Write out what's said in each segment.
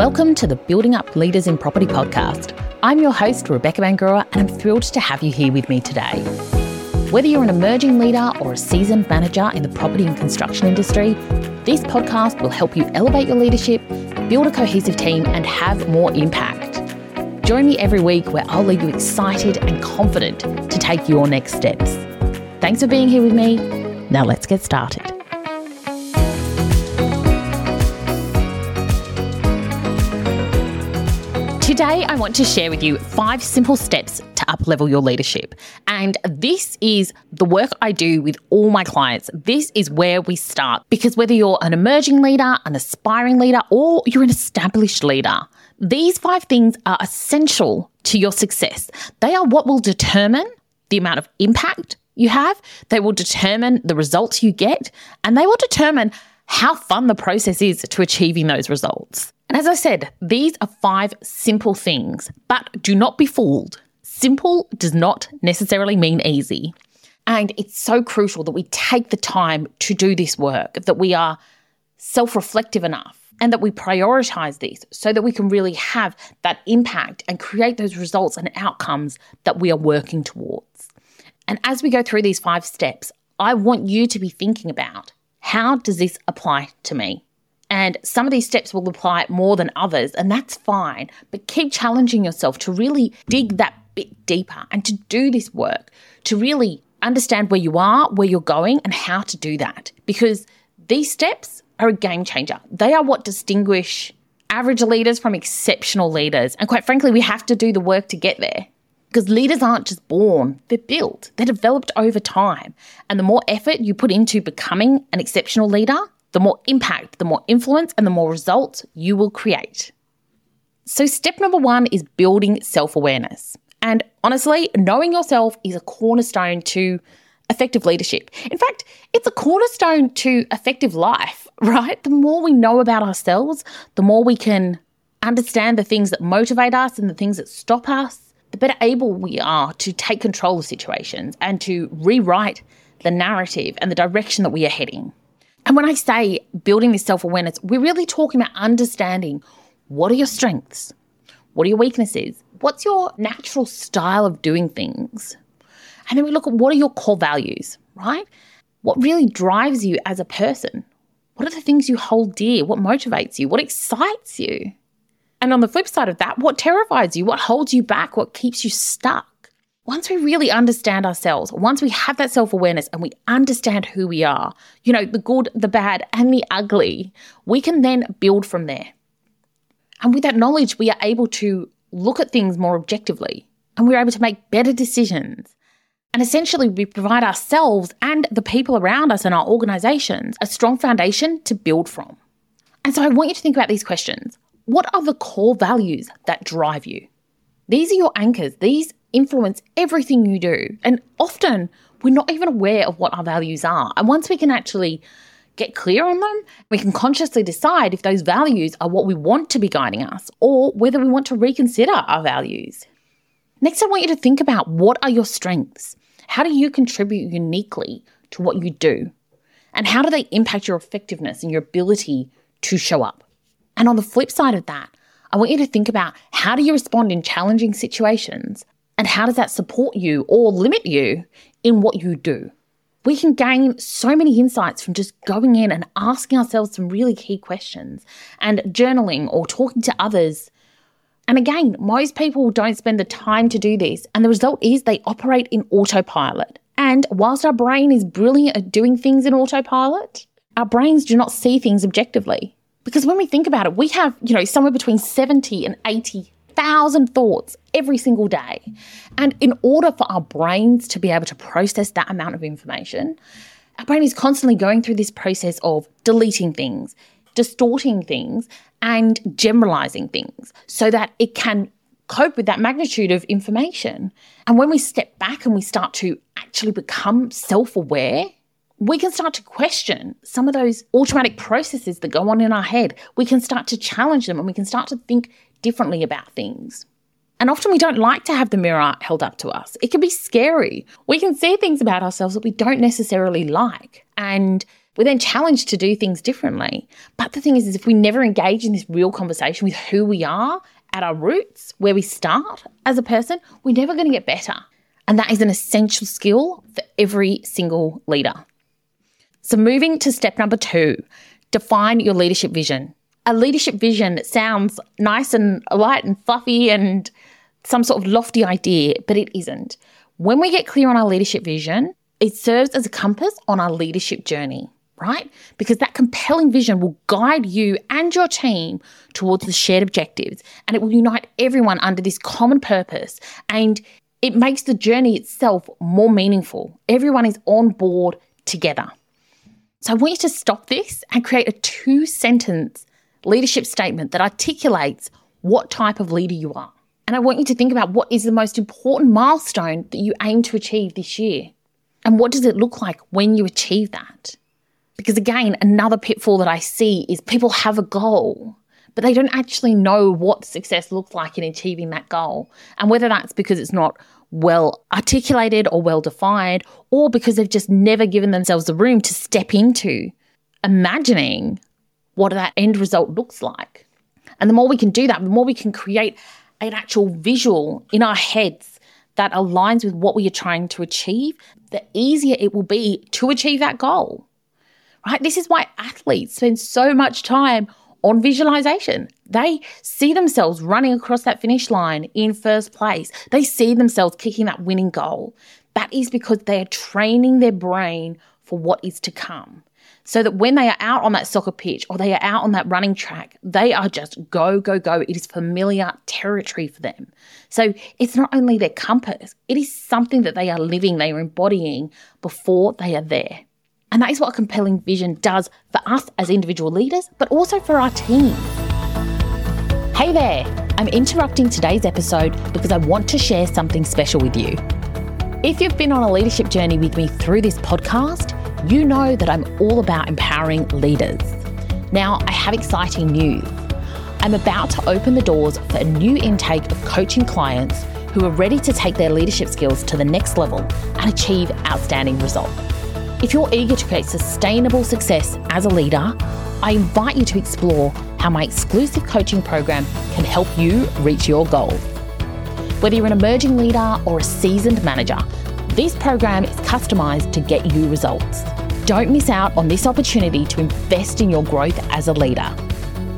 Welcome to the Building Up Leaders in Property podcast. I'm your host, Rebecca Mangroer, and I'm thrilled to have you here with me today. Whether you're an emerging leader or a seasoned manager in the property and construction industry, this podcast will help you elevate your leadership, build a cohesive team, and have more impact. Join me every week where I'll leave you excited and confident to take your next steps. Thanks for being here with me. Now let's get started. Today, I want to share with you 5 simple steps to uplevel your leadership. And this is the work I do with all my clients. This is where we start, because whether you're an emerging leader, an aspiring leader, or you're an established leader, these 5 things are essential to your success. They are what will determine the amount of impact you have. They will determine the results you get, and they will determine how fun the process is to achieving those results. And as I said, these are 5 simple things, but do not be fooled. Simple does not necessarily mean easy. And it's so crucial that we take the time to do this work, that we are self-reflective enough and that we prioritize this so that we can really have that impact and create those results and outcomes that we are working towards. And as we go through these 5 steps, I want you to be thinking about, how does this apply to me? And some of these steps will apply more than others, and that's fine. But keep challenging yourself to really dig that bit deeper and to do this work, to really understand where you are, where you're going, and how to do that. Because these steps are a game changer. They are what distinguish average leaders from exceptional leaders. And quite frankly, we have to do the work to get there. Because leaders aren't just born, they're built, they're developed over time. And the more effort you put into becoming an exceptional leader, the more impact, the more influence, and the more results you will create. So step number 1 is building self-awareness. And honestly, knowing yourself is a cornerstone to effective leadership. In fact, it's a cornerstone to effective life, right? The more we know about ourselves, the more we can understand the things that motivate us and the things that stop us, the better able we are to take control of situations and to rewrite the narrative and the direction that we are heading. And when I say building this self-awareness, we're really talking about understanding, what are your strengths? What are your weaknesses? What's your natural style of doing things? And then we look at, what are your core values, right? What really drives you as a person? What are the things you hold dear? What motivates you? What excites you? And on the flip side of that, what terrifies you? What holds you back? What keeps you stuck? Once we really understand ourselves, once we have that self-awareness and we understand who we are, you know, the good, the bad, and the ugly, we can then build from there. And with that knowledge, we are able to look at things more objectively, and we're able to make better decisions. And essentially, we provide ourselves and the people around us and our organizations a strong foundation to build from. And so I want you to think about these questions. What are the core values that drive you? These are your anchors. These influence everything you do. And often we're not even aware of what our values are. And once we can actually get clear on them, we can consciously decide if those values are what we want to be guiding us or whether we want to reconsider our values. Next, I want you to think about, what are your strengths? How do you contribute uniquely to what you do? And how do they impact your effectiveness and your ability to show up? And on the flip side of that, I want you to think about, how do you respond in challenging situations? And how does that support you or limit you in what you do? We can gain so many insights from just going in and asking ourselves some really key questions and journaling or talking to others. And again, most people don't spend the time to do this. And the result is they operate in autopilot. And whilst our brain is brilliant at doing things in autopilot, our brains do not see things objectively. Because when we think about it, we have, somewhere between 70 and 80,000 thoughts every single day. And in order for our brains to be able to process that amount of information, our brain is constantly going through this process of deleting things, distorting things, and generalizing things so that it can cope with that magnitude of information. And when we step back and we start to actually become self-aware, we can start to question some of those automatic processes that go on in our head. We can start to challenge them, and we can start to think differently about things. And often we don't like to have the mirror held up to us. It can be scary. We can see things about ourselves that we don't necessarily like. And We're then challenged to do things differently. But the thing is if we never engage in this real conversation with who we are at our roots, where we start as a person, we're never going to get better. And that is an essential skill for every single leader. So moving to step number 2, define your leadership vision. A leadership vision sounds nice and light and fluffy and some sort of lofty idea, but it isn't. When we get clear on our leadership vision, it serves as a compass on our leadership journey, right? Because that compelling vision will guide you and your team towards the shared objectives, and it will unite everyone under this common purpose, and it makes the journey itself more meaningful. Everyone is on board together. So I want you to stop this and create a 2-sentence leadership statement that articulates what type of leader you are. And I want you to think about what is the most important milestone that you aim to achieve this year. And what does it look like when you achieve that? Because again, another pitfall that I see is people have a goal, but they don't actually know what success looks like in achieving that goal. And whether that's because it's not well articulated or well defined, or because they've just never given themselves the room to step into imagining what that end result looks like. And the more we can do that, the more we can create an actual visual in our heads that aligns with what we are trying to achieve, the easier it will be to achieve that goal, right? This is why athletes spend so much time on visualization. They see themselves running across that finish line in first place. They see themselves kicking that winning goal. That is because they are training their brain for what is to come, so that when they are out on that soccer pitch or they are out on that running track, they are just go, go, go. It is familiar territory for them. So it's not only their compass, it is something that they are living, they are embodying before they are there. And that is what a compelling vision does for us as individual leaders, but also for our team. Hey there, I'm interrupting today's episode because I want to share something special with you. If you've been on a leadership journey with me through this podcast, you know that I'm all about empowering leaders. Now, I have exciting news. I'm about to open the doors for a new intake of coaching clients who are ready to take their leadership skills to the next level and achieve outstanding results. If you're eager to create sustainable success as a leader, I invite you to explore how my exclusive coaching program can help you reach your goals. Whether you're an emerging leader or a seasoned manager, this program is customized to get you results. Don't miss out on this opportunity to invest in your growth as a leader.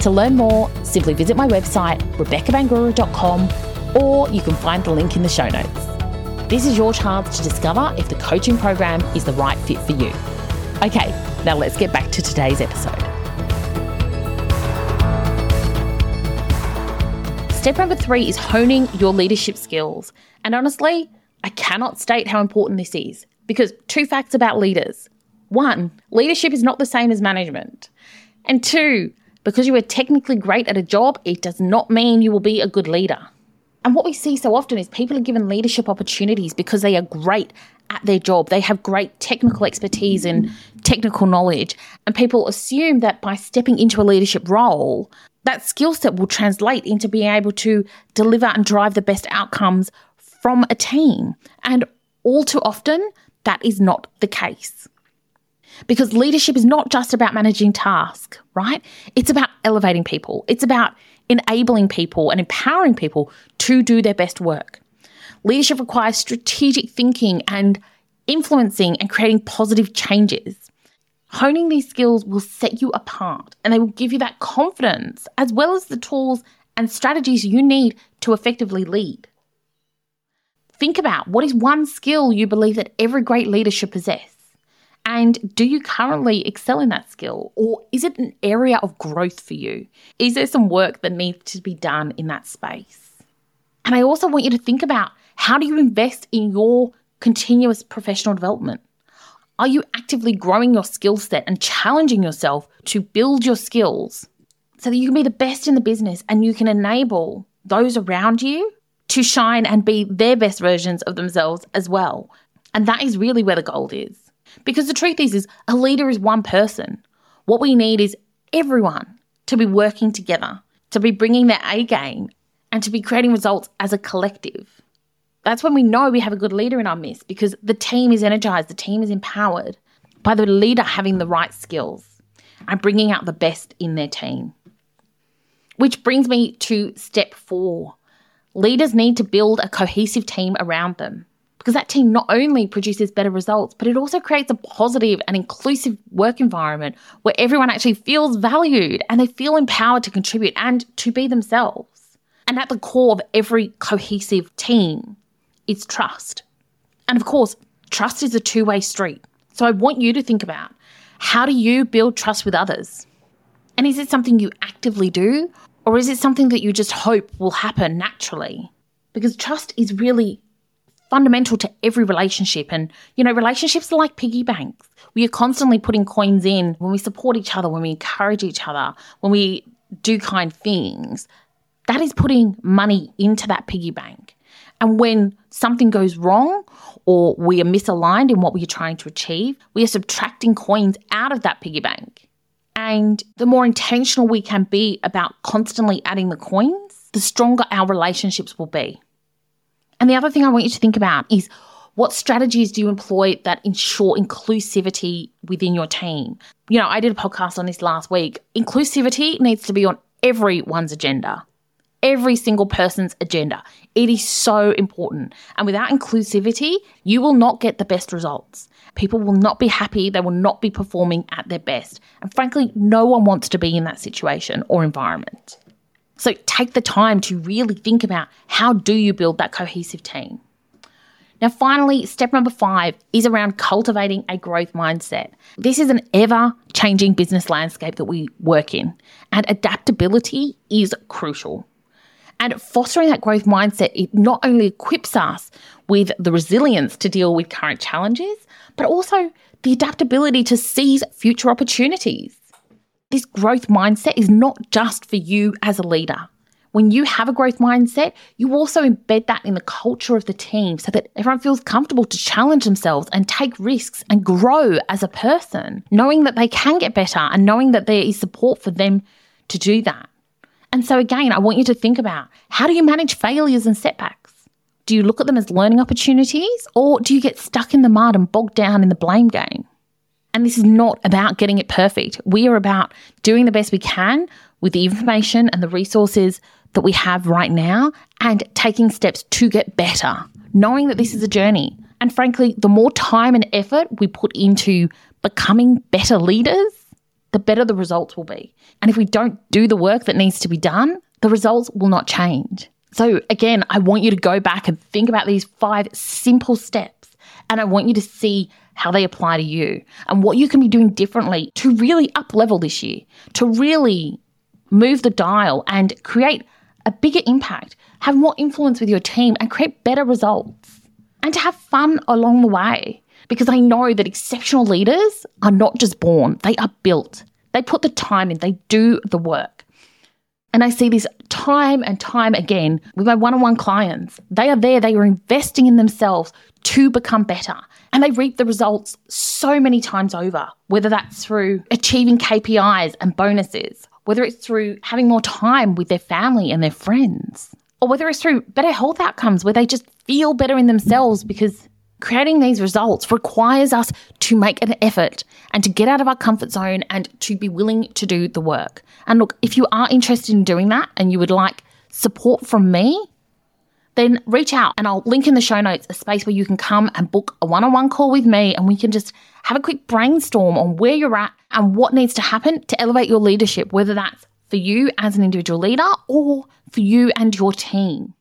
To learn more, simply visit my website, rebeccabangura.com, or you can find the link in the show notes. This is your chance to discover if the coaching program is the right fit for you. Okay, now let's get back to today's episode. Step number 3 is honing your leadership skills. And honestly, I cannot state how important this is, because 2 facts about leaders. 1, leadership is not the same as management. And 2, because you are technically great at a job, it does not mean you will be a good leader. And what we see so often is people are given leadership opportunities because they are great at their job. They have great technical expertise and technical knowledge. And people assume that by stepping into a leadership role, that skill set will translate into being able to deliver and drive the best outcomes from a team. And all too often, that is not the case. Because leadership is not just about managing tasks, right? It's about elevating people. It's about enabling people and empowering people to do their best work. Leadership requires strategic thinking and influencing and creating positive changes. Honing these skills will set you apart, and they will give you that confidence as well as the tools and strategies you need to effectively lead. Think about, what is one skill you believe that every great leader should possess? And do you currently excel in that skill? Or is it an area of growth for you? Is there some work that needs to be done in that space? And I also want you to think about, how do you invest in your continuous professional development? Are you actively growing your skill set and challenging yourself to build your skills so that you can be the best in the business and you can enable those around you to shine and be their best versions of themselves as well? And that is really where the gold is. Because the truth is a leader is one person. What we need is everyone to be working together, to be bringing their A game, and to be creating results as a collective. That's when we know we have a good leader in our midst, because the team is energized, the team is empowered, by the leader having the right skills and bringing out the best in their team. Which brings me to step 4. Leaders need to build a cohesive team around them, because that team not only produces better results, but it also creates a positive and inclusive work environment where everyone actually feels valued and they feel empowered to contribute and to be themselves. And at the core of every cohesive team is trust. And of course, trust is a two-way street. So I want you to think about, how do you build trust with others? And is it something you actively do, or is it something that you just hope will happen naturally? Because trust is really fundamental to every relationship. And, you know, relationships are like piggy banks. We are constantly putting coins in when we support each other, when we encourage each other, when we do kind things. That is putting money into that piggy bank. And when something goes wrong or we are misaligned in what we are trying to achieve, we are subtracting coins out of that piggy bank. And the more intentional we can be about constantly adding the coins, the stronger our relationships will be. And the other thing I want you to think about is, what strategies do you employ that ensure inclusivity within your team? You know, I did a podcast on this last week. Inclusivity needs to be on everyone's agenda, every single person's agenda. It is so important. And without inclusivity, you will not get the best results. People will not be happy. They will not be performing at their best. And frankly, no one wants to be in that situation or environment. So take the time to really think about, how do you build that cohesive team? Now, finally, step number 5 is around cultivating a growth mindset. This is an ever-changing business landscape that we work in, and adaptability is crucial. And fostering that growth mindset, it not only equips us with the resilience to deal with current challenges, but also the adaptability to seize future opportunities. This growth mindset is not just for you as a leader. When you have a growth mindset, you also embed that in the culture of the team so that everyone feels comfortable to challenge themselves and take risks and grow as a person, knowing that they can get better and knowing that there is support for them to do that. And so again, I want you to think about, how do you manage failures and setbacks? Do you look at them as learning opportunities, or do you get stuck in the mud and bogged down in the blame game? And this is not about getting it perfect. We are about doing the best we can with the information and the resources that we have right now, and taking steps to get better, knowing that this is a journey. And frankly, the more time and effort we put into becoming better leaders, the better the results will be. And if we don't do the work that needs to be done, the results will not change. So again, I want you to go back and think about these 5 simple steps, and I want you to see how they apply to you and what you can be doing differently to really up-level this year, to really move the dial and create a bigger impact, have more influence with your team and create better results, and to have fun along the way. Because I know that exceptional leaders are not just born, they are built. They put the time in, they do the work. And I see this time and time again with my one-on-one clients. They are there, they are investing in themselves to become better. And they reap the results so many times over, whether that's through achieving KPIs and bonuses, whether it's through having more time with their family and their friends, or whether it's through better health outcomes where they just feel better in themselves, because creating these results requires us to make an effort and to get out of our comfort zone and to be willing to do the work. And look, if you are interested in doing that and you would like support from me, then reach out, and I'll link in the show notes a space where you can come and book a one-on-one call with me, and we can just have a quick brainstorm on where you're at and what needs to happen to elevate your leadership, whether that's for you as an individual leader or for you and your team.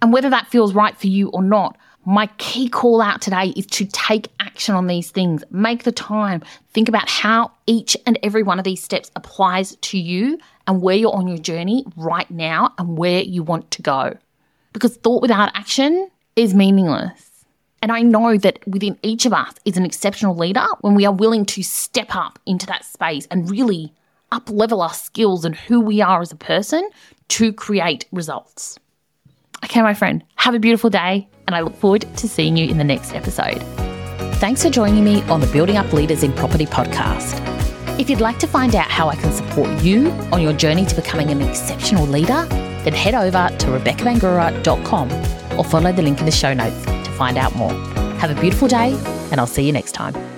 And whether that feels right for you or not, my key call out today is to take action on these things. Make the time. Think about how each and every one of these steps applies to you and where you're on your journey right now and where you want to go. Because thought without action is meaningless. And I know that within each of us is an exceptional leader when we are willing to step up into that space and really up-level our skills and who we are as a person to create results. Okay, my friend, have a beautiful day, and I look forward to seeing you in the next episode. Thanks for joining me on the Building Up Leaders in Property podcast. If you'd like to find out how I can support you on your journey to becoming an exceptional leader, then head over to rebeccabangura.com or follow the link in the show notes to find out more. Have a beautiful day, and I'll see you next time.